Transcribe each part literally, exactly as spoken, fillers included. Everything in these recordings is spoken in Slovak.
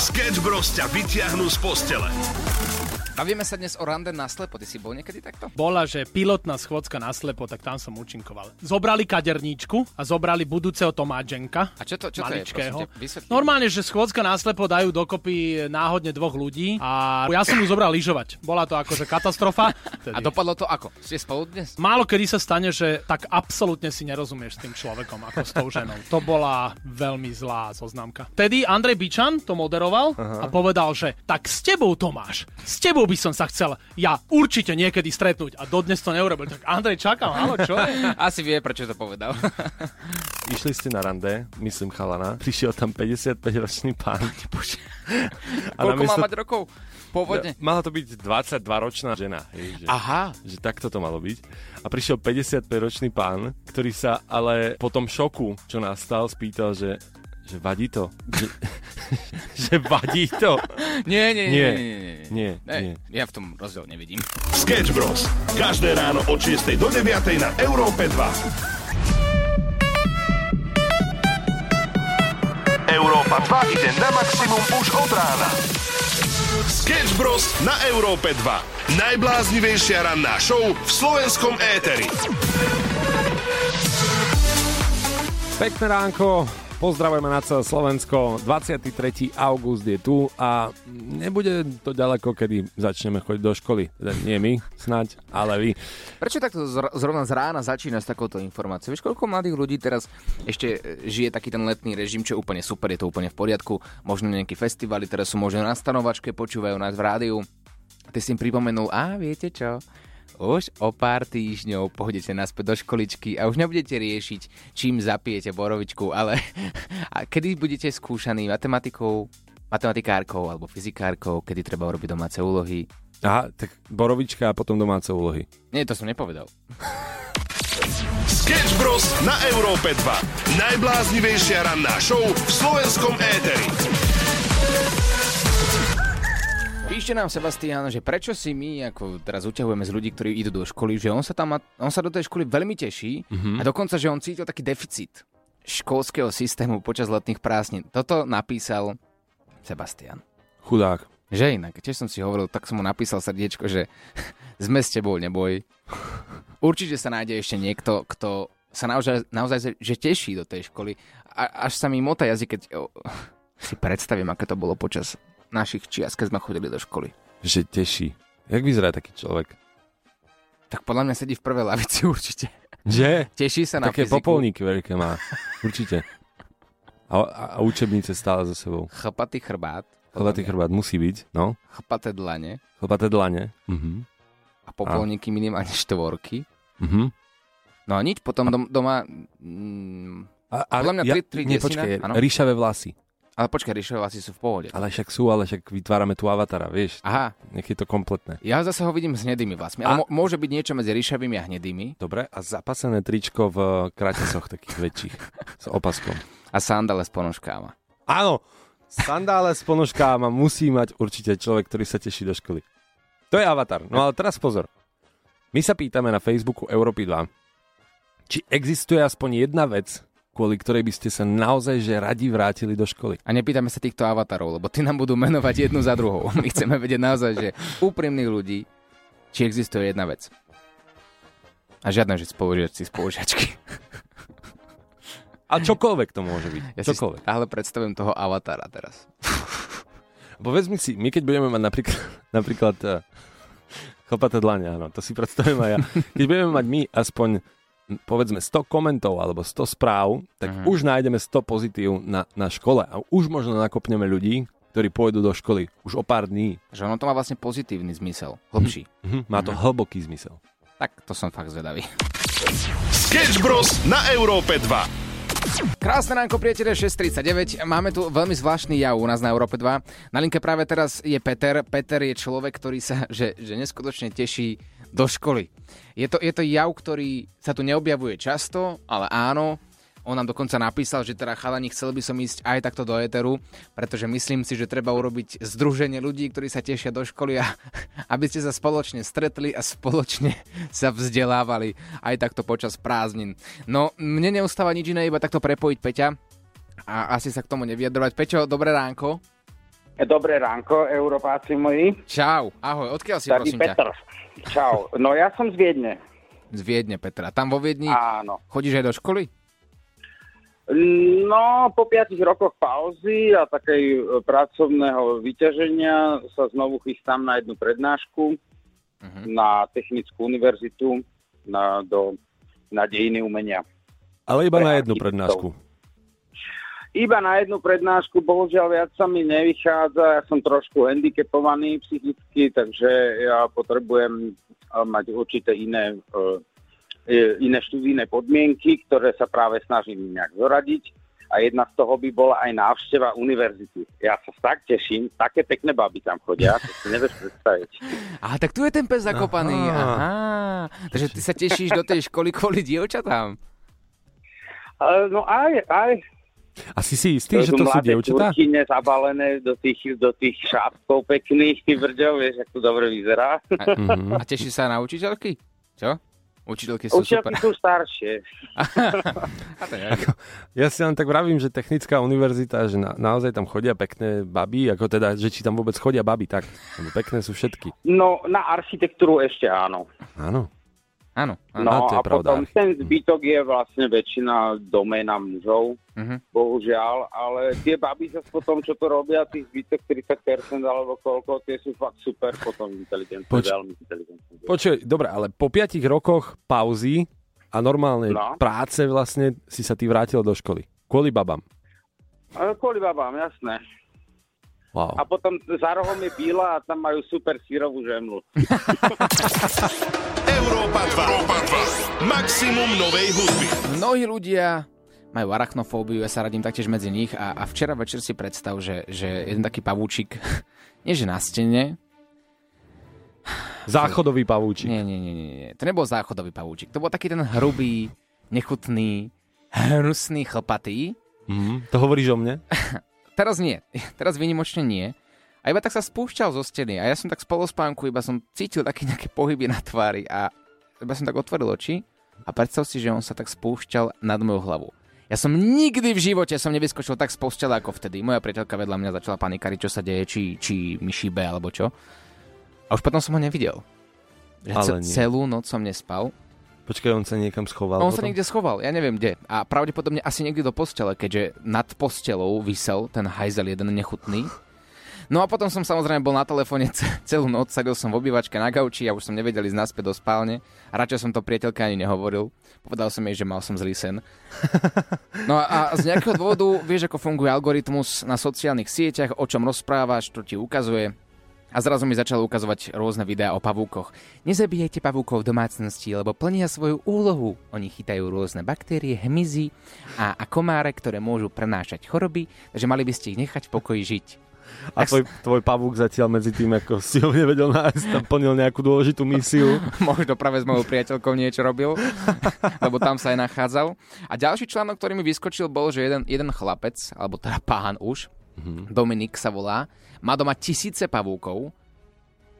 Sketch Bros ťa vyťahnú z postele. Bavieme sa dnes o rande naslepo. Ty si bol niekedy takto? Bola, že pilotná schôdzka naslepo, tak tam som účinkoval. Zobrali kaderníčku a zobrali budúceho Tomáčenka. A čo to, čo maličkého. To je? Te, Normálne, že schôdzka naslepo dajú dokopy náhodne dvoch ľudí a ja som ju zobral lyžovať. Bola to akože katastrofa. Tedy. A dopadlo to ako? Ste spolu dnes? Málo kedy sa stane, že tak absolútne si nerozumieš s tým človekom ako s tou ženou. To bola veľmi zlá zoznamka. Tedy Andrej Bičan to moderoval. Aha. A povedal, že tak s tebou, Tomáš, s tebou by som sa chcel ja určite niekedy stretnúť a dodnes to neurobil. Tak Andrej, čakám, halo, čo? Asi vie, prečo to povedal. Išli ste na rande, myslím chalana, prišiel tam päťdesiatpäťročný pán. A koľko namiesto... má mať rokov? Pôvodne. Mala to byť dvadsaťdvaročná žena. Hej, že, aha. Že takto to malo byť. A prišiel päťdesiatpäťročný pán, ktorý sa ale po tom šoku, čo nastal, spýtal, že že vadí to. Že, že vadí to. Nie, nie, nie, nie, nie, nie, nie, nie. Ja v tom rozdiel nevidím. Sketch Bros. Každé ráno od šiestej do deviatej na Európe dva. Európa dva ide na maximum už od rána. Sketch Bros. Na Európe dva. Najbláznivejšia ranná show v slovenskom éteri. Pekné ránko. Pozdravujeme na celé Slovensko, dvadsiateho tretieho augusta je tu a nebude to ďaleko, kedy začneme chodiť do školy. Teda nie my, snáď, ale vy. Prečo takto zrovna z rána začína s takouto informáciou? Vieš, koľko mladých ľudí teraz ešte žije taký ten letný režim, čo je úplne super, je to úplne v poriadku. Možno nejaké festivaly, teraz sú možno na stanovačke, počúvajú nás v rádiu. Ty si im pripomenul, a viete čo? Už o pár týždňov pôjdete naspäť do školičky a už nebudete riešiť, čím zapijete borovičku, ale a kedy budete skúšaní matematikou, matematikárkou alebo fyzikárkou, kedy treba urobiť domáce úlohy. Aha, tak borovička a potom domáce úlohy. Nie, to som nepovedal. Sketch Bros. Na Európe dva. Najbláznivejšia ranná show v slovenskom éteri. Píšte nám, Sebastián, že prečo si my ako teraz uťahujeme z ľudí, ktorí idú do školy, že on sa tam on sa do tej školy veľmi teší, mm-hmm. a dokonca, že on cítil taký deficit školského systému počas letných prázdnin. Toto napísal Sebastián. Chudák. Že inak, tiež som si hovoril, tak som mu napísal srdiečko, že sme s tebou, neboj. Určite sa nájde ešte niekto, kto sa naozaj, naozaj že teší do tej školy. A, až sa mi motá jazyk, keď oh, si predstavím, aké to bolo počas našich čias, keď sme chodili do školy. Že teší. Jak vyzerá taký človek? Tak podľa mňa sedí v prvej lavici určite. Že? Teší sa na také fyziku. Také popolníky veľké má. Určite. A, a, a učebnice stále za sebou. Chlpatý chrbát. Chlpatý chrbát musí byť, no. Chlpaté dlane. Chlpaté dlane. Uh-huh. A popolníky a. minimálne štvorky. Uh-huh. No a nič, potom a. Dom, doma... Mm, a, a, podľa mňa ja, tri, tri nie, desina. Počkej, ríšavé vlasy. Ale počkaj, riešil, asi sú v pohode. Ale však sú, ale však vytvárame tu avatara, vieš. Aha. Nech je to kompletné. Ja zase ho vidím s hnedými vlasmi. A... M- môže byť niečo medzi ríšavými a hnedými. Dobre, a zapasené tričko v kratisoch takých väčších. S opaskom. A sandále s ponožkáma. Áno, sandále s ponožkáma musí mať určite človek, ktorý sa teší do školy. To je avatar. No ale teraz pozor. My sa pýtame na Facebooku Európy dva, či existuje aspoň jedna vec, kvôli ktorej by ste sa naozaj že radi vrátili do školy. A nepýtame sa týchto avatarov, lebo tí nám budú menovať jednu za druhou. My chceme vedieť naozaj, že úprimných ľudí, či existuje jedna vec. A žiadne, že spolužiaci, spolužiačky. A čokoľvek to môže byť. Ja čokoľvek. Si stále predstavím toho avatara teraz. Bo vezmi si, my keď budeme mať napríklad, napríklad uh, chlpaté dlane, áno, to si predstavím aj ja. Keď budeme mať my aspoň povedzme sto komentov alebo sto správ, tak uh-huh. už nájdeme sto pozitív na, na škole a už možno nakopneme ľudí, ktorí pôjdu do školy už o pár dní. Že ono to má vlastne pozitívny zmysel, hlbší. Uh-huh. Má to uh-huh. hlboký zmysel. Tak to som fakt zvedavý. Sketch Bros. Na Európe dva. Krásne ránko, priatelia, šesť tridsaťdeväť. Máme tu veľmi zvláštny jav u nás na Európe dva. Na linke práve teraz je Peter. Peter je človek, ktorý sa že, že neskutočne teší do školy. Je to, je to jav, ktorý sa tu neobjavuje často, ale áno. On nám dokonca napísal, že teda chalani, chcel by som ísť aj takto do éteru, pretože myslím si, že treba urobiť združenie ľudí, ktorí sa tešia do školy a aby ste sa spoločne stretli a spoločne sa vzdelávali aj takto počas prázdnin. No, mne neustáva nič iné, iba takto prepojiť Peťa a asi sa k tomu nevyjadrovať. Peťo, dobré ránko. Dobré ránko, Európáci moji. Čau, ahoj, odkiaľ si, Tady prosím Petr. Ťa? Čau, no ja som z Viedne. Z Viedne, Petra. Tam vo Viedni áno. Chodíš aj do školy? No, po piatich rokoch pauzy a takej pracovného vyťaženia sa znovu chystám na jednu prednášku uh-huh. na Technickú univerzitu na, do, na dejiny umenia. Ale iba na jednu prednášku. Iba na jednu prednášku, bohužiaľ viac sa mi nevychádza, ja som trošku handicapovaný psychicky, takže ja potrebujem mať určité iné iné študijné podmienky, ktoré sa práve snažím nejak zoradiť. A jedna z toho by bola aj návšteva univerzity. Ja sa tak teším, také pekné baby tam chodia, to si nevieš predstaviť. Aha, tak tu je ten pes zakopaný. Aha. Aha. Takže ty sa tešíš do tej školy kvôli dievčatám. No aj, aj. A si si istý, že to sú dievčatá? Sú mladé zabalené do tých, do tých šápkov pekných, ty brďo, vieš, ak to dobre vyzerá. A, mm-hmm. a tešíš sa na učiteľky? Čo? Učiteľky sú Učiteľky super. Učiteľky sú staršie. A to je ako, ja si len tak vravím, že Technická univerzita, že na, naozaj tam chodia pekné baby, ako teda, že či tam vôbec chodia baby, tak. Pekné sú všetky. No, na architektúru ešte áno. Áno. Áno, áno. No a, a potom ten zbytok je vlastne väčšina doména mužov, uh-huh. bohužiaľ, ale tie baby sa potom, čo to robia, tých zbytok tridsať percent alebo koľko, tie sú fakt super potom inteligentné, Poč- veľmi inteligentné. Počuj, dobre, ale po piatich rokoch pauzy a normálnej no. práce vlastne si sa ty vrátil do školy. Kvôli babám? Kvôli babám, jasné. Wow. A potom za rohom je Bíla a tam majú super sírovú žemlu. Európa dva. Európa dva. Maximum novej hudby. Mnohí ľudia majú arachnofóbiu, ja sa radím taktiež medzi nich a, a včera večer si predstav, že, že jeden taký pavúčik, nie že na stene. Záchodový pavúčik. Nie, nie, nie, nie. To nebol záchodový pavúčik. To bol taký ten hrubý, nechutný, hnusný, chlpatý. Mm, to hovoríš o mne? Teraz nie, teraz výnimočne nie. A iba tak sa spúšťal zo steny a ja som tak z polospánku, iba som cítil také nejaké pohyby na tvári a iba som tak otvoril oči a predstav si, že on sa tak spúšťal nad moju hlavu. Ja som nikdy v živote som nevyskočil tak z postele ako vtedy. Moja priateľka vedľa mňa začala panikariť, čo sa deje, či, či mi šíbe alebo čo. A už potom som ho nevidel. Že celú noc som nespal. Počkaj, on sa niekam schoval. On potom? Sa niekde schoval, ja neviem kde. A pravdepodobne asi niekde do postele, keďže nad postelou visel ten hajzel jeden nechutný. No a potom som samozrejme bol na telefóne celú noc, sadil som v obývačke na gauči a už som nevedel ísť naspäť do spálne. A radšej som to priateľke ani nehovoril. Povedal som jej, že mal som zlý sen. No a z nejakého dôvodu, vieš ako funguje algoritmus na sociálnych sieťach, o čom rozprávaš, čo ti ukazuje. A zrazu mi začalo ukazovať rôzne videá o pavúkoch. Nezabíjajte pavúkov v domácnosti, lebo plnia svoju úlohu. Oni chytajú rôzne baktérie, hmyzy a, a komáre, ktoré môžu prenášať choroby, takže mali by ste ich nechať v pokoji žiť. A tvoj, tvoj pavúk zatiaľ medzi tým, ako si ho nevedel nájsť, tam plnil nejakú dôležitú misiu. Možno práve s mojou priateľkou niečo robil, lebo tam sa aj nachádzal. A ďalší článok, ktorý mi vyskočil, bol, že jeden, jeden chlapec, alebo teda pán už, mm-hmm. Dominik sa volá, má doma tisíce pavúkov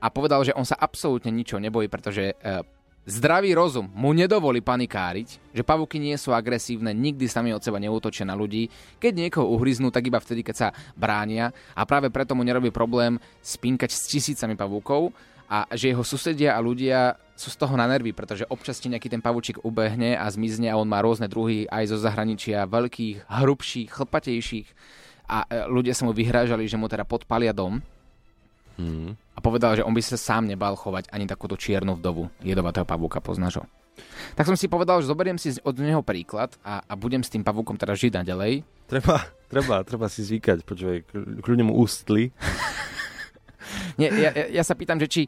a povedal, že on sa absolútne ničoho nebojí, pretože e, zdravý rozum mu nedovolí panikáriť, že pavúky nie sú agresívne, nikdy sami od seba neútočia na ľudí, keď niekoho uhryznú, tak iba vtedy, keď sa bránia a práve preto mu nerobí problém spinkať s tisícami pavúkov a že jeho susedia a ľudia sú z toho na nervy, pretože občas ti nejaký ten pavúčik ubehne a zmizne a on má rôzne druhy aj zo zahraničia, veľkých, hrubších, chlpatejších. A ľudia sa mu vyhrážali, že mu teda podpalia dom. Hmm. A povedal, že on by sa sám nebal chovať ani takúto čiernu vdovu. Jedovatého pavúka, poznáš ho. Tak som si povedal, že zoberiem si od neho príklad a, a budem s tým pavúkom teda žiť naďalej. Treba, treba, treba si zvykať, počúvaj, kľudne mu ústli. Nie, ja, ja sa pýtam, že či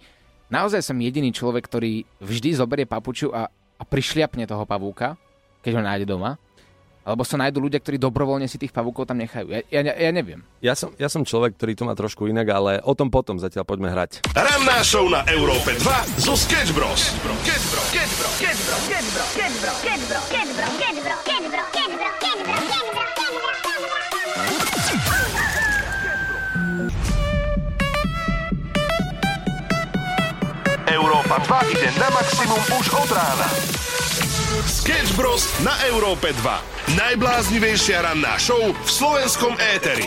naozaj som jediný človek, ktorý vždy zoberie papuču a, a prišliapne toho pavúka, keď ho nájde doma. Alebo sa nájdú ľudia, ktorí dobrovoľne si tých pavúkov tam nechajú. Ja, ja, ja neviem. Ja som, ja som človek, ktorý to má trošku inak, ale o tom potom zatiaľ poďme hrať. Ranná show na Európe dva zo Sketch Bros. Európa dva ide na maximum už od rána. Sketch Bros. Na Európe dva. Najbláznivejšia ranná show v slovenskom éteri.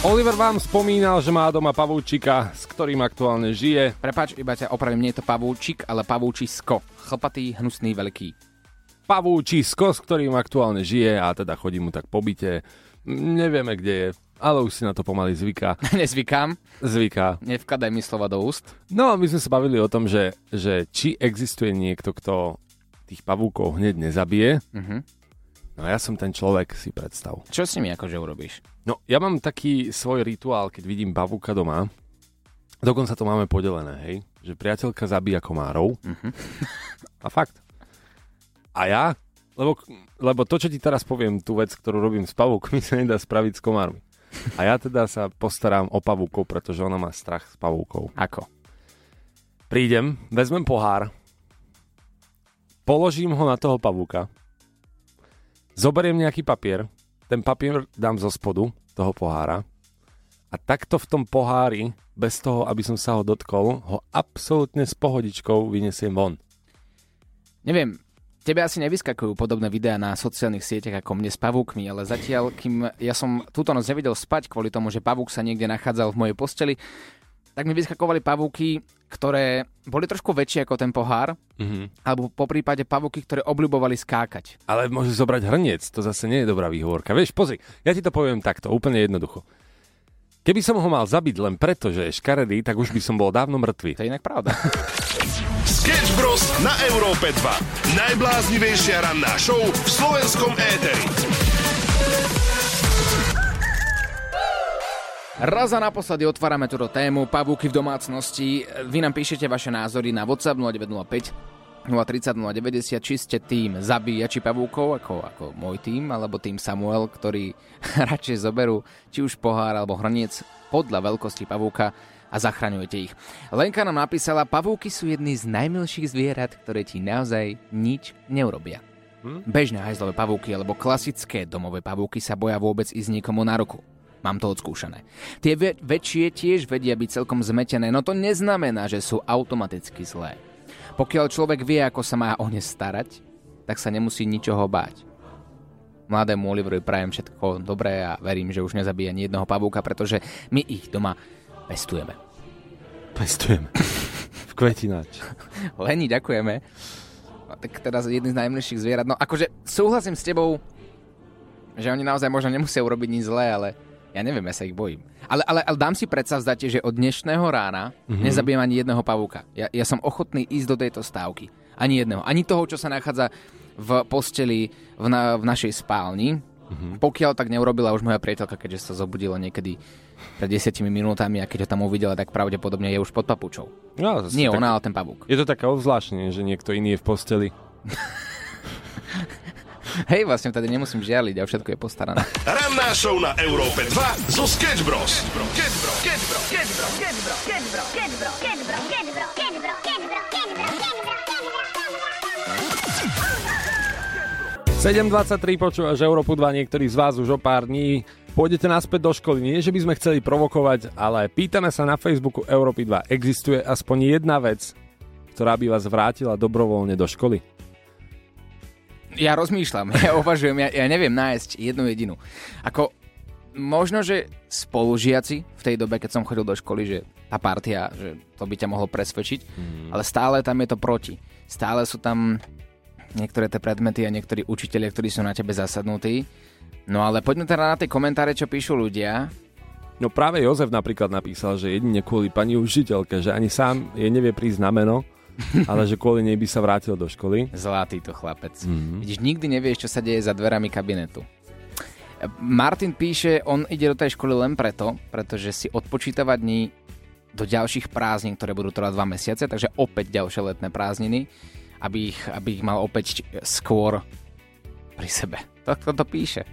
Oliver vám spomínal, že má doma pavúčika, s ktorým aktuálne žije. Prepáč, iba ťa opravím, nie je to pavúčik, ale pavúčisko. Chlpatý, hnusný, veľký. Pavúčisko, s ktorým aktuálne žije a teda chodí mu tak po byte. Nevieme, kde je, ale už si na to pomaly zvyká. Nezvykám. Zvyká. Nevkladaj mi slova do úst. No, my sme sa bavili o tom, že, že či existuje niekto, kto tých pavúkov hneď nezabije. Mhm. No ja som ten človek, si predstav. Čo s nimi akože urobíš? No, ja mám taký svoj rituál, keď vidím pavúka doma. Dokonca to máme podelené, hej? Že priateľka zabíja komárov. Uh-huh. A fakt. A ja? Lebo, lebo to, čo ti teraz poviem, tú vec, ktorú robím s pavúkmi, sa nedá spraviť s komármi. A ja teda sa postaram o pavúkov, pretože ona má strach s pavúkov. Ako? Prídem, vezmem pohár, položím ho na toho pavúka, zoberiem nejaký papier, ten papier dám zo spodu toho pohára a takto v tom pohári, bez toho, aby som sa ho dotkol, ho absolútne s pohodičkou vyniesiem von. Neviem, tebe asi nevyskakujú podobné videá na sociálnych sieťach ako mne s pavúkmi, ale zatiaľ, kým ja som túto noc nevedel spať kvôli tomu, že pavúk sa niekde nachádzal v mojej posteli, tak mi vyskakovali pavúky, ktoré boli trošku väčšie ako ten pohár, mm-hmm. alebo po prípade pavúky, ktoré obľubovali skákať. Ale môžeš zobrať hrniec, to zase nie je dobrá výhovorka. Vieš, pozri, ja ti to poviem takto, úplne jednoducho. Keby som ho mal zabiť len preto, že je škaredý, tak už by som bol dávno mŕtvy. To je inak pravda. Sketch Bros. Na Európe dva. Najbláznivejšia ranná show v slovenskom éteri. Raz a naposledy otvárame túto tému pavúky v domácnosti. Vy nám píšete vaše názory na WhatsApp nula deväť nula päť nula tri nula nula deväť nula, či ste tým zabíjači pavúkov, ako, ako môj tým, alebo tým Samuel, ktorý radšej zoberú či už pohár alebo hrniec podľa veľkosti pavúka a zachraňujete ich. Lenka nám napísala, pavúky sú jedny z najmilších zvierat, ktoré ti naozaj nič neurobia. Hm? Bežné hajzlové pavúky alebo klasické domové pavúky sa boja vôbec ísť niekomu na ruku. Mám to odskúšané. Tie väčšie tiež vedia byť celkom zmetené, no to neznamená, že sú automaticky zlé. Pokiaľ človek vie, ako sa má o ne starať, tak sa nemusí ničoho báť. Mladému Oliverovi prajem všetko dobré a verím, že už nezabíja ani jedného pavúka, pretože my ich doma pestujeme. Pestujeme. V kvetináč. Leni, ďakujeme. Tak teraz jedný z najmilších zvierat. No akože súhlasím s tebou, že oni naozaj možno nemusia urobiť nič zlé, ale ja neviem, ja sa ich bojím. Ale, ale, ale dám si predstavzdáte, že od dnešného rána mm-hmm. nezabijem ani jedného pavúka. Ja, ja som ochotný ísť do tejto stávky. Ani jedného. Ani toho, čo sa nachádza v posteli v, na, v našej spálni. Mm-hmm. Pokiaľ tak neurobila už moja priateľka, keďže sa zobudila niekedy pred desiatimi minútami a keď ho tam uvidela, tak pravdepodobne je už pod papučou. No, nie ona, tak, ale ten pavúk. Je to také obzvláštne, že niekto iný je v posteli. Hej, vlastne tady nemusím žialiť a všetko je postarané. Ranná show na Európe dva zo Sketch Bros. sedem dvadsaťtri, počúvaš Európu dva, niektorí z vás už o pár dní pôjdete naspäť do školy. Nie, že by sme chceli provokovať, ale pýtame sa na Facebooku Európy dva. Existuje aspoň jedna vec, ktorá by vás vrátila dobrovoľne do školy? Ja rozmýšľam, ja uvažujem, ja, ja neviem nájsť jednu jedinu. Ako, možno, že spolužiaci v tej dobe, keď som chodil do školy, že tá partia, že to by ťa mohlo presvedčiť, mm. ale stále tam je to proti. Stále sú tam niektoré tie predmety a niektorí učitelia, ktorí sú na tebe zasadnutí. No ale poďme teda na tie komentáre, čo píšu ľudia. No práve Jozef napríklad napísal, že jedine kvôli pani učiteľke, že ani sám jej nevie prísť na meno, ale že kvôli nej by sa vrátil do školy. Zlatý to chlapec. Mm-hmm. Vidíš, nikdy nevieš, čo sa deje za dverami kabinetu. Martin píše, on ide do tej školy len preto, pretože si odpočítava dní do ďalších prázdnin, ktoré budú trvať dva mesiace, takže opäť ďalšie letné prázdniny, aby ich, aby ich mal opäť skôr pri sebe. Tak to, to píše.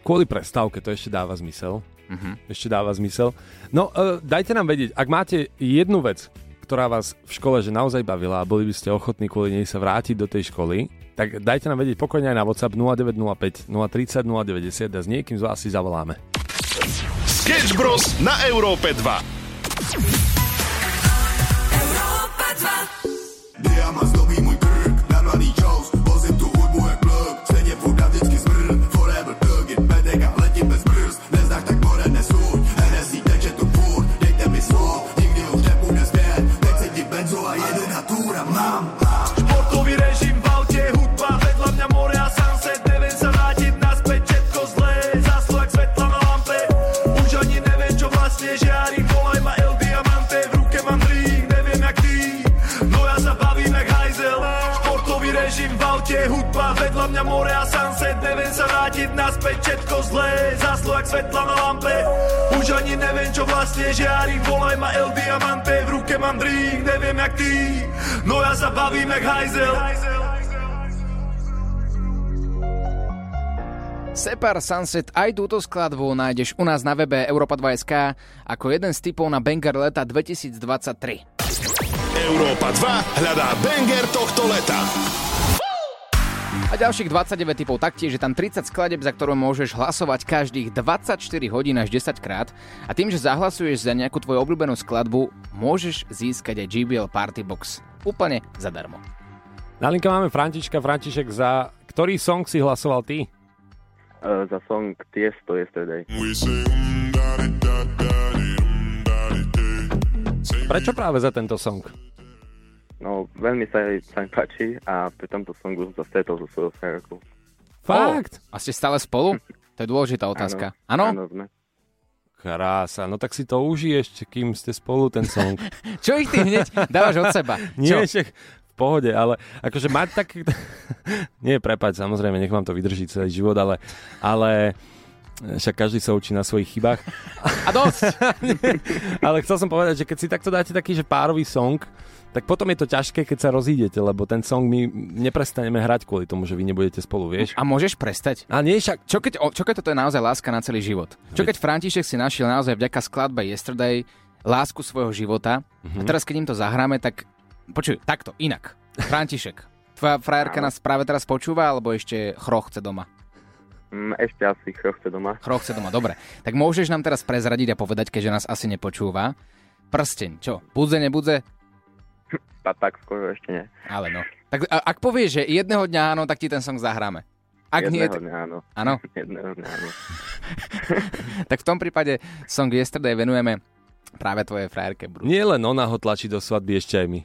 Kvôli prestávke to ešte dáva zmysel. Mm-hmm. Ešte dáva zmysel. No, e, dajte nám vedieť, ak máte jednu vec, ktorá vás v škole že naozaj bavila a boli by ste ochotní kvôli nej sa vrátiť do tej školy, tak dajte nám vedieť pokojne aj na WhatsApp nula deväť nula päť nula tri nula nula deväť nula a s niekým z vás si zavoláme. Sketch Bros. Na Európe dva. Európa dva. Ja mám zdobí môj krk, dám mladý čaus, vozím tú hudbu jak plug, sediem furt na vždycky smrn, forever plug, je bedek a letím bez brz, neznách tak more nesúť, vrátiť naspäť všetko zlé. Záslo jak svetla na lampe. Už ani neviem, čo vlastne žiari. Volaj ma El Diamante. V ruke mám drink, neviem jak ty. No ja sa bavím jak hajzel. Separ Sunset, aj túto skladbu nájdeš u nás na webe Európa dva bodka es ká ako jeden z typov na banger leta dvetisícdvadsaťtri. Európa dva hľadá banger tohto leta. A ďalších dvadsaťdeväť typov taktiež, je tam tridsať skladieb, za ktorú môžeš hlasovať každých dvadsaťštyri hodín až desať krát. A tým, že zahlasuješ za nejakú tvoju obľúbenú skladbu, môžeš získať aj jé bé el Party Box. Úplne zadarmo. Na linke máme Františka. František, za ktorý song si hlasoval ty? Uh, za song Tiesto, Yesterday. Prečo práve za tento song? No, veľmi sa, sa mi páči a pri tomto songu som sa stretol so svojou frajerkou. Fakt? Oh. A ste stále spolu? To je dôležitá otázka. Áno? Áno, sme. Krása, no tak si to užiješ, kým ste spolu ten song. Čo ich ty hneď dávaš od seba? Nie, však... v pohode, ale akože mať tak... Nie, prepáč, samozrejme, nech vám to vydrží celý život, ale, ale však každý sa učí na svojich chybách. A dosť! Ale chcel som povedať, že keď si takto dáte taký, že párový song, tak potom je to ťažké, keď sa rozídete, lebo ten song my neprestaneme hrať kvôli tomu, že vy nebudete spolu, vieš? A môžeš prestať. A nie, však... Čo keď, čo keď toto je naozaj láska na celý život? Čo keď František si našiel naozaj vďaka skladbe Yesterday lásku svojho života, mm-hmm. a teraz keď im to zahráme, tak... Počuj, takto, inak. František, tvoja frajerka nás práve teraz počúva, alebo ešte chrochce doma? Mm, ešte asi chrochce doma. Chrochce doma, dobre. Tak môžeš nám teraz prezradiť a povedať, keďže nás asi nepočúva. Prsteň, čo? Budze, nebudze? A tak skoro ešte nie. Ale no. Tak ak povieš, že jedného dňa áno, tak ti ten song zahráme. Ak jedného nie, dňa áno. Áno? Jedného dňa áno. Tak v tom prípade song Yesterday venujeme... práve tvoje frajerke, Bruce. Nie len ona ho tlačí do svadby, ešte aj my.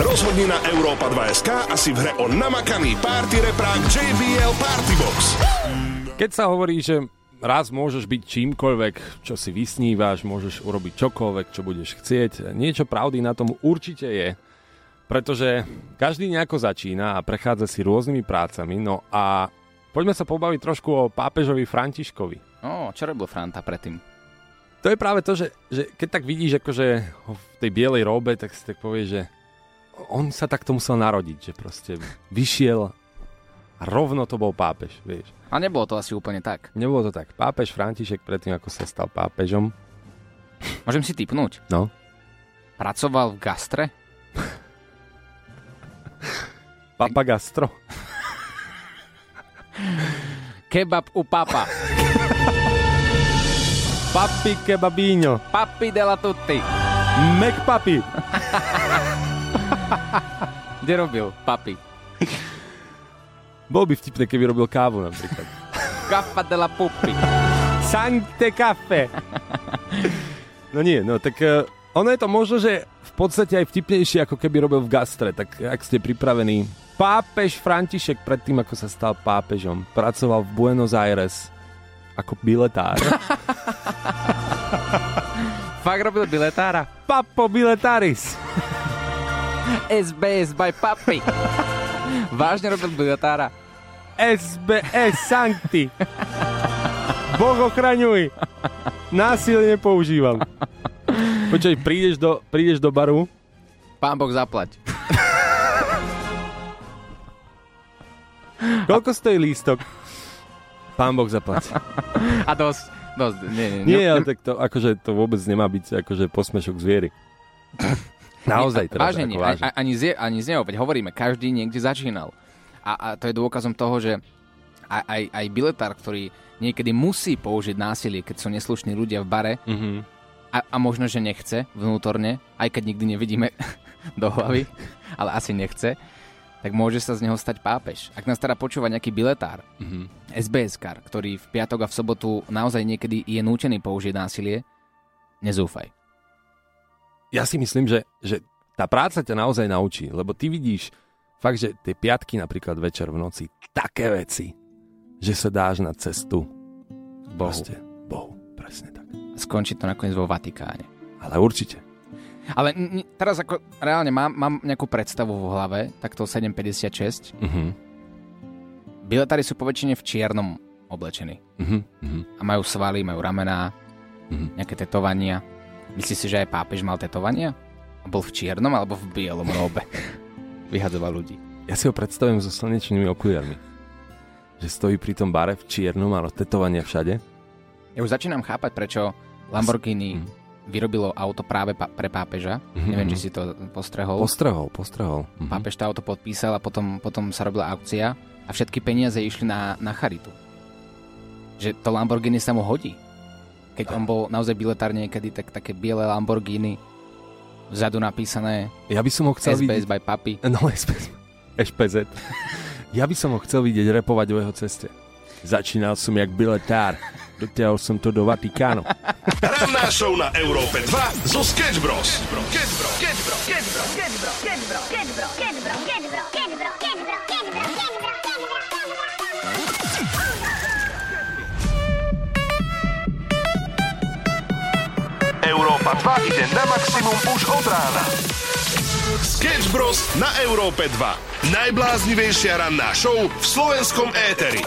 Rozhodni na Európa dva bodka es ká a si v hre o namakaný party reprák jé bé el Party Box. Keď sa hovorí, že raz môžeš byť čímkoľvek, čo si vysnívaš, môžeš urobiť čokoľvek, čo budeš chcieť, niečo pravdy na tom určite je, pretože každý nejako začína a prechádza si rôznymi prácami, no a poďme sa pobaviť trošku o pápežovi Františkovi. Ó, čo robil Franta predtým? To je práve to, že, že keď tak vidíš akože v tej bielej róbe, tak si tak povieš, že on sa takto musel narodiť, že proste vyšiel a rovno to bol pápež, vieš. A nebolo to asi úplne tak. Nebolo to tak. Pápež František predtým, ako sa stal pápežom. Môžem si tipnúť? No. Pracoval v gastre? Papa gastro. Kebab u papa. Papi che babino. Papi della tutti. Mac papi. Kde robil papi? Bol by vtipné, keby robil kávu napríklad. Caffa della pupi. Sante caffè. No nie, no tak uh, ono je to možno, že v podstate aj vtipnejšie, ako keby robil v gastre. Tak ak ste pripravení. Pápež František predtým, ako sa stal pápežom, pracoval v Buenos Aires ako biletár. Fakt robil biletára? Papo biletaris. es bé es by papi. Vážne robil biletára? es bé es sancti. Boh ochraňuj. Násilie nepoužívam. Počkaj, prídeš do, prídeš do baru? Pán Boh zaplať. Koľko stojí lístok? Pán Boh zaplať. A dosť, dosť, nie, nie. Nie, ale tak to, akože to vôbec nemá byť akože posmešok zviery. Naozaj teraz. Vážne nie, vážne. Ani, z, ani z neho, veď hovoríme, každý niekde začínal. A, a to je dôkazom toho, že aj, aj, aj biletár, ktorý niekedy musí použiť násilie, keď sú neslušní ľudia v bare, mm-hmm. a, a možno, že nechce vnútorne, aj keď nikdy nevidíme do hlavy, ale asi nechce, tak môže sa z neho stať pápež. Ak nás teda počúva nejaký biletár, mm-hmm. es bé eskar, ktorý v piatok a v sobotu naozaj niekedy je nútený použiť násilie, nezúfaj. Ja si myslím, že, že tá práca ťa naozaj naučí, lebo ty vidíš fakt, že tie piatky napríklad večer v noci, také veci, že sa dáš na cestu Bohu. Proste, Bohu, presne tak. Skončí to nakoniec vo Vatikáne. Ale určite. Ale teraz ako reálne mám, mám nejakú predstavu v hlave, takto sedem päťdesiatšesť. Uh-huh. biletári sú poväčšine v čiernom oblečení. Mm-hmm. A majú svaly, majú ramená, mm-hmm. nejaké tetovania. Myslíš si, že aj pápež mal tetovania? A bol v čiernom alebo v bielom robe? Vyhadzoval ľudí. Ja si ho predstavím so slnečnými okuliarmi. Že stojí pri tom bare v čiernom a tetovania všade. Ja už začínam chápať, prečo Lamborghini mm-hmm. vyrobilo auto práve pa- pre pápeža. Mm-hmm. Neviem, či si to postrehol. Postrehol, postrehol. Mm-hmm. Pápež to auto podpísal a potom, potom sa robila aukcia a všetky peniaze išli na, na charitu. Že to Lamborghini sa mu hodí. Keď on bol naozaj biletár niekedy, tak také biele Lamborghini, vzadu napísané ja by som ho chcel S B S vidieť... by papi. No, S B S... Ešpezet. Ja by som ho chcel vidieť repovať o jeho ceste. Začínal som jak biletár. Dotiahol som to do Vatikánu. Ranná show na Európe dva zo Sketch Bros. Sketch Bros. Sketch Bros. Sketch Bros. Sketch Bros. Sketch Bros. Sketch Bros. Sketch Bros. Sketch Bros. Sketch Bros. Sketch Bros. Sketch Bros. Sketch Bros. Európa dva ide na maximum už od rána. Sketch Bros. na Európe dva. Najbláznivejšia ranná show v slovenskom éteri.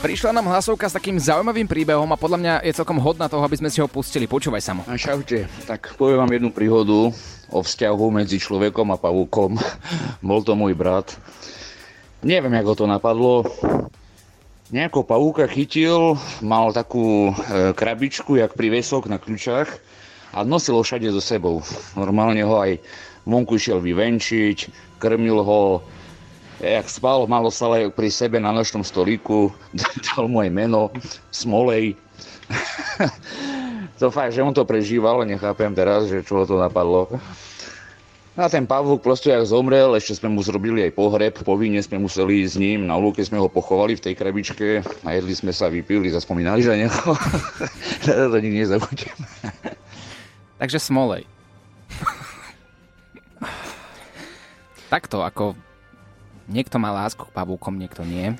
Prišla nám hlasovka s takým zaujímavým príbehom a podľa mňa je celkom hodná toho, aby sme si ho pustili. Počúvaj sa mu. Čaute, tak poviem vám jednu príhodu o vzťahu medzi človekom a pavúkom. Bol to môj brat. Neviem, ako to napadlo. Nejako pavúka chytil, mal takú krabičku, jak privesok na kľúčach a nosil ho všade so sebou. Normálne ho aj vonku šiel vyvenčiť, krmil ho, jak spal, malo sa aj pri sebe na nočnom stolíku, dal moje meno, Smolej. To fakt, že on to prežíval, nechápem teraz, že čo ho to napadlo. A ten pavúk proste jak zomrel, ešte sme mu zrobili aj pohreb, povinne sme museli ísť s ním, na lúke sme ho pochovali v tej krabičke, najedli sme sa, vypili, zaspomínali, že neho, to nikdy nezabudím. Takže Smolej. Takto, ako niekto má lásku k pavúkom, niekto nie,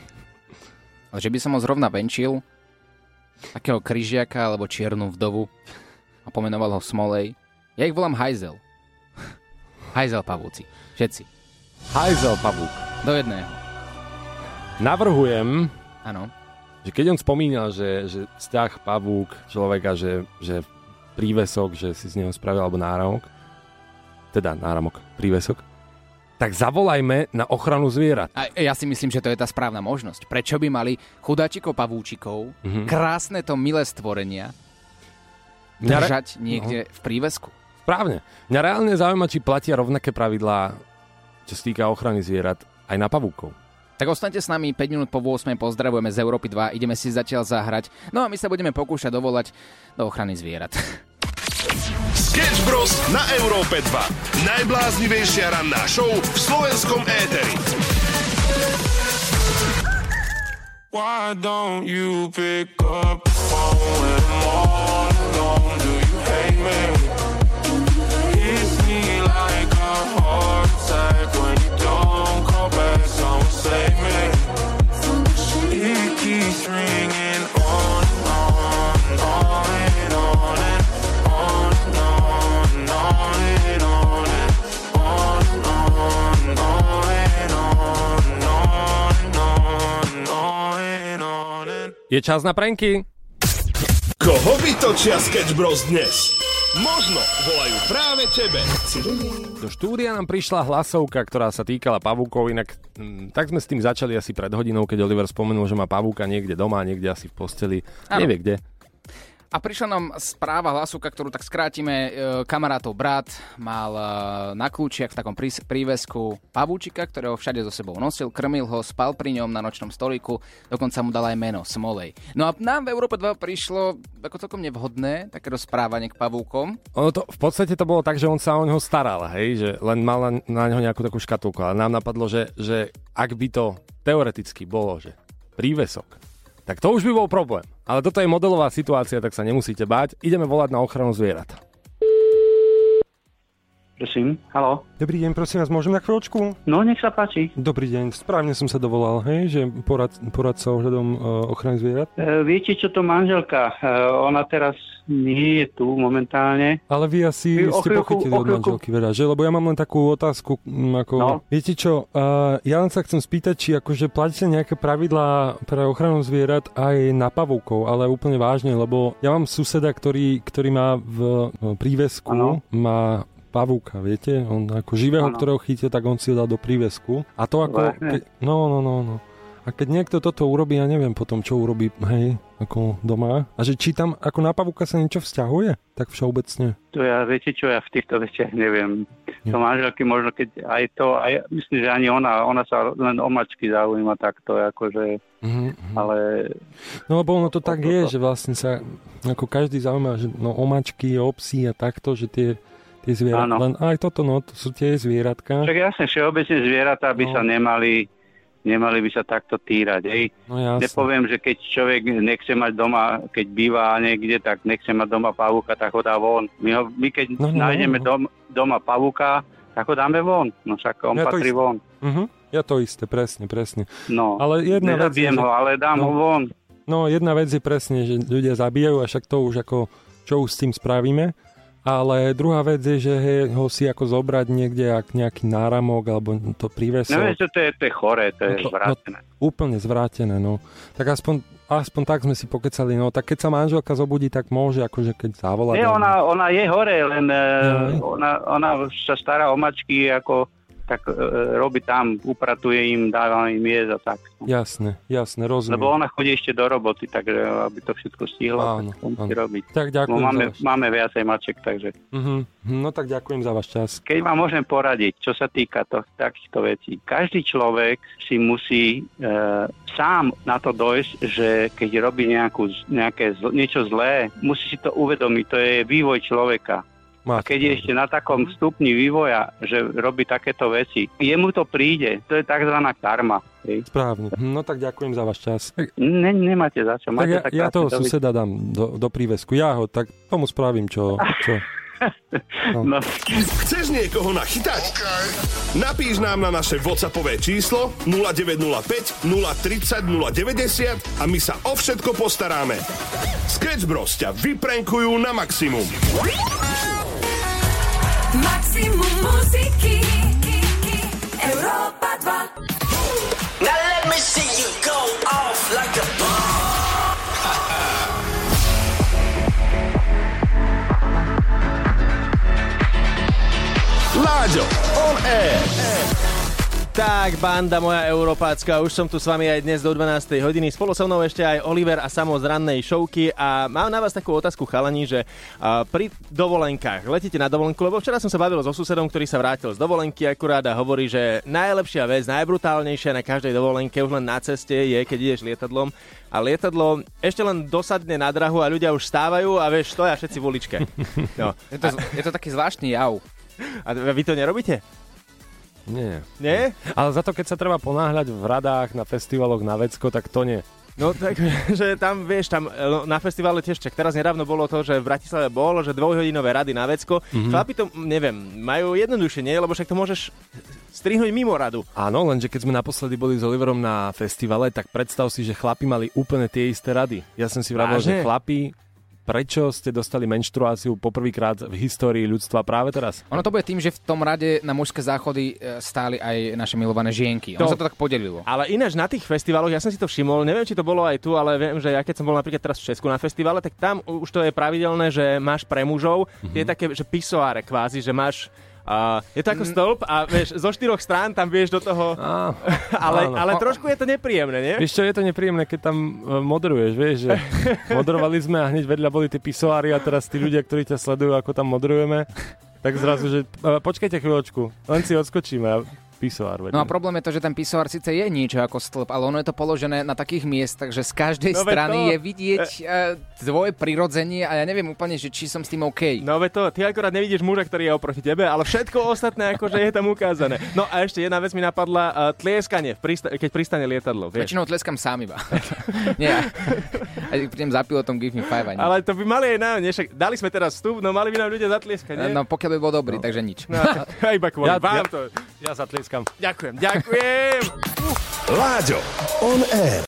ale že by som ho zrovna venčil, takého kryžiaka alebo čiernu vdovu a pomenoval ho Smolej, ja ich volám Hajzel. Hajzel pavúci. Všetci. Hajzel pavúk. Do jedného. Navrhujem, ano. Že keď on spomínal, že, že vzťah pavúk človeka, že, že prívesok, že si z neho spravil, alebo náramok, teda náramok, prívesok, tak zavolajme na ochranu zvierat. A ja si myslím, že to je tá správna možnosť. Prečo by mali chudáčikov pavúčikov, mm-hmm. krásne to milé stvorenia, držať Nere... niekde no. v prívesku? Správne. Mňa reálne zaujíma, či platia rovnaké pravidlá, čo sa týka ochrany zvierat, aj na pavúkov. Tak ostaňte s nami, päť minút po ôsmej pozdravujeme z Európy dva, ideme si zatiaľ zahrať, no a my sa budeme pokúšať dovolať do ochrany zvierat. Sketch Bros. Na Európe dva. Najbláznivejšia ranná show v slovenskom éteri. Why don't you pick up the phone and all alone? Do you hate me? Je čas na pranky. Koho vytočia Sketch Bros dnes? Možno volajú práve tebe. Do štúdia nám prišla hlasovka, ktorá sa týkala pavúkov, inak m, tak sme s tým začali asi pred hodinou, keď Oliver spomenul, že má pavúka niekde doma, niekde asi v posteli, ano. Nevie kde. A prišla nám správa hlasovka, ktorú tak skrátime, kamarátov brat mal na kľúčiach v takom prívesku pavúčika, ktorého všade so sebou nosil, krmil ho, spal pri ňom na nočnom stolíku, dokonca mu dal aj meno Smolej. No a nám v Európe dva prišlo ako celkom nevhodné také rozprávanie k pavúkom. Ono to, v podstate to bolo tak, že on sa o ňoho staral, hej, že len mal na, na ňoho nejakú takú škatulku, ale nám napadlo, že, že ak by to teoreticky bolo, že prívesok, tak to už by bol problém. Ale toto je modelová situácia, tak sa nemusíte báť. Ideme volať na ochranu zvierat. Prosím, haló. Dobrý deň, prosím vás, môžem na chvíľočku? No, nech sa páči. Dobrý deň, správne som sa dovolal, hej, že porad, poradca ohľadom e, ochrany zvierat? E, viete, čo to manželka, e, ona teraz nie je tu momentálne. Ale vy asi vy ste chvíľku, pochytili od manželky veľa, že? Lebo ja mám len takú otázku, ako, no. Viete čo, e, ja len sa chcem spýtať, či akože platíte nejaké pravidlá pre ochranu zvierat aj na pavúkov, ale úplne vážne, lebo ja mám suseda, ktorý, ktorý má v prívesku, má pavúka, viete? On ako živého, ano. Ktorého chytil, tak on si ho dal do prívesku. A to ako... Ke, no, no, no, no. A keď niekto toto urobí, ja neviem potom, čo urobí, hej, ako doma. A že či tam ako na pavúka sa niečo vzťahuje? Tak všeobecne. To ja, viete čo, ja v týchto veciach neviem. Nie. To manželky možno, keď aj to, aj, myslím, že ani ona, ona sa len o mačky zaujíma takto, akože, mm-hmm. ale... No lebo ono to tak toto. Je, že vlastne sa, ako každý zaujíma, že no, o mačky, o psy a takto, že tie... Zvierat, len aj toto, no, to sú tie zvieratka. Tak jasne, všeobecne zvieratá by no. sa nemali, nemali by sa takto týrať, hej. No jasne. Nepoviem, že keď človek nechce mať doma, keď býva niekde, tak nechce mať doma pavúka, tak ho dá von. My, ho, my keď no, no, nájdeme no. Dom, doma pavúka, tak ho dáme von. No však on ja patrí ist- von. Uh-huh. Ja to isté, presne, presne. No, ale jedna nezabijem vec, ho, že... ale dám no. ho von. No, jedna vec je presne, že ľudia zabijajú, a však to už ako, čo už s tým spravíme. Ale druhá vec je, že hej, ho si ako zobrať niekde, ak nejaký náramok, alebo to prívesok. Neviem, že to je, to je chore, to je no to, zvrátené. No, úplne zvrátené, no. Tak aspoň, aspoň tak sme si pokecali, no. Tak keď sa manželka zobudí, tak môže, akože keď zavolá. Nie, ona, ona je hore, len no, ona, ona sa stará o mačky, ako tak e, robí tam, upratuje im, dáva im jesť a tak. No. Jasné, jasné, rozumiem. Lebo ona chodí ešte do roboty, takže aby to všetko stihla, áno, tak musí robiť. Tak ďakujem. No, máme, máme viacej maček, takže... Uh-huh. No tak ďakujem za váš čas. Keď vám môžem poradiť, čo sa týka to, takýchto vecí. Každý človek si musí e, sám na to dojsť, že keď robí nejakú, nejaké zl, niečo zlé, musí si to uvedomiť, to je vývoj človeka. A keď je ešte na takom stupni vývoja, že robí takéto veci, jemu to príde. To je takzvaná karma. Správne. No tak ďakujem za váš čas. Ne, nemáte za čo. Máte tak ja, ja toho doby... suseda dám do, do prívesku. Ja ho tak tomu spravím, čo... čo. No. No. Chceš niekoho nachytať? Okay. Napíš nám na naše WhatsAppové číslo nula deväť nula päť nula tri nula nula deväť nula a my sa o všetko postaráme. Sketch Bros ťa vyprenkujú na maximum. Maximum muziky Európa dva. Now let me see you go off like a bomb. Láďo on air. Tak, banda moja európácka, už som tu s vami aj dnes do dvanástej hodiny. Spolu so mnou ešte aj Oliver a Samo z rannej showky a mám na vás takú otázku, chalani, že uh, pri dovolenkách, letíte na dovolenku, lebo včera som sa bavil so susedom, ktorý sa vrátil z dovolenky akurát a hovorí, že najlepšia vec, najbrutálnejšia na každej dovolenke už len na ceste je, keď ideš lietadlom a lietadlo ešte len dosadne na drahu a ľudia už stávajú a vieš, stoja všetci v uličke. No. Je to, je to taký zvláštny jav. A vy to nerobíte? Nie. Nie? Ale za to, keď sa treba ponáhľať v radách, na festivaloch, na vecko, tak to nie. No tak, že tam, vieš, tam no, na festivale tiež, čak teraz nedávno bolo to, že v Bratislave bolo, že dvojhodinové rady na vecko. Mm-hmm. Chlapi to, neviem, majú jednoduchšie, nie? Lebo však to môžeš strihnúť mimo radu. Áno, lenže keď sme naposledy boli s Oliverom na festivale, tak predstav si, že chlapi mali úplne tie isté rady. Ja som si vravel, že chlapi... Prečo ste dostali menštruáciu poprvýkrát v histórii ľudstva práve teraz? Ono to bude tým, že v tom rade na mužské záchody stáli aj naše milované žienky. Ono to, sa to tak podelilo. Ale ináč na tých festivaloch, ja som si to všimol, neviem, či to bolo aj tu, ale viem, že ja keď som bol napríklad teraz v Česku na festivale, tak tam už to je pravidelné, že máš pre mužov, mm-hmm. tie také, že pisoáre kvázi, že máš... Uh, je to ako stĺp a vieš, zo štyroch strán tam vieš do toho, ah, ale, ale trošku je to nepríjemné, nie? Vieš čo, je to nepríjemné, keď tam moderuješ, vieš, že moderovali sme a hneď vedľa boli tie pisoári a teraz tí ľudia, ktorí ťa sledujú, ako tam moderujeme, tak zrazu, že počkajte chvíľočku, len si odskočíme a Pisoár, no a problém je to, že ten pisoár síce je niečo ako stĺp, ale ono je to položené na takých miestach, že z každej no strany to... je vidieť e... tvoje prirodzenie a ja neviem úplne, že či som s tým OK. No ve to, ty akorát nevidíš muža, ktorý je oproti tebe, ale všetko ostatné akože je tam ukázané. No a ešte jedna vec mi napadla, uh, tlieskanie, prista- keď pristane lietadlo. Vieš? Väčšinou tlieskam sám iba. Nie, aj prídem za pilotom give me five. Ani. Ale to by mali aj nám, nešak, dali sme teraz vstup, no mali by nám ľudia zatlieskať, nie? No pokiaľ by bol dobrý, no. Takže nič. No, iba kvôli, ja, vám ja, to. Ja zatlieskam. Ďakujem, ďakujem. Láďo on air.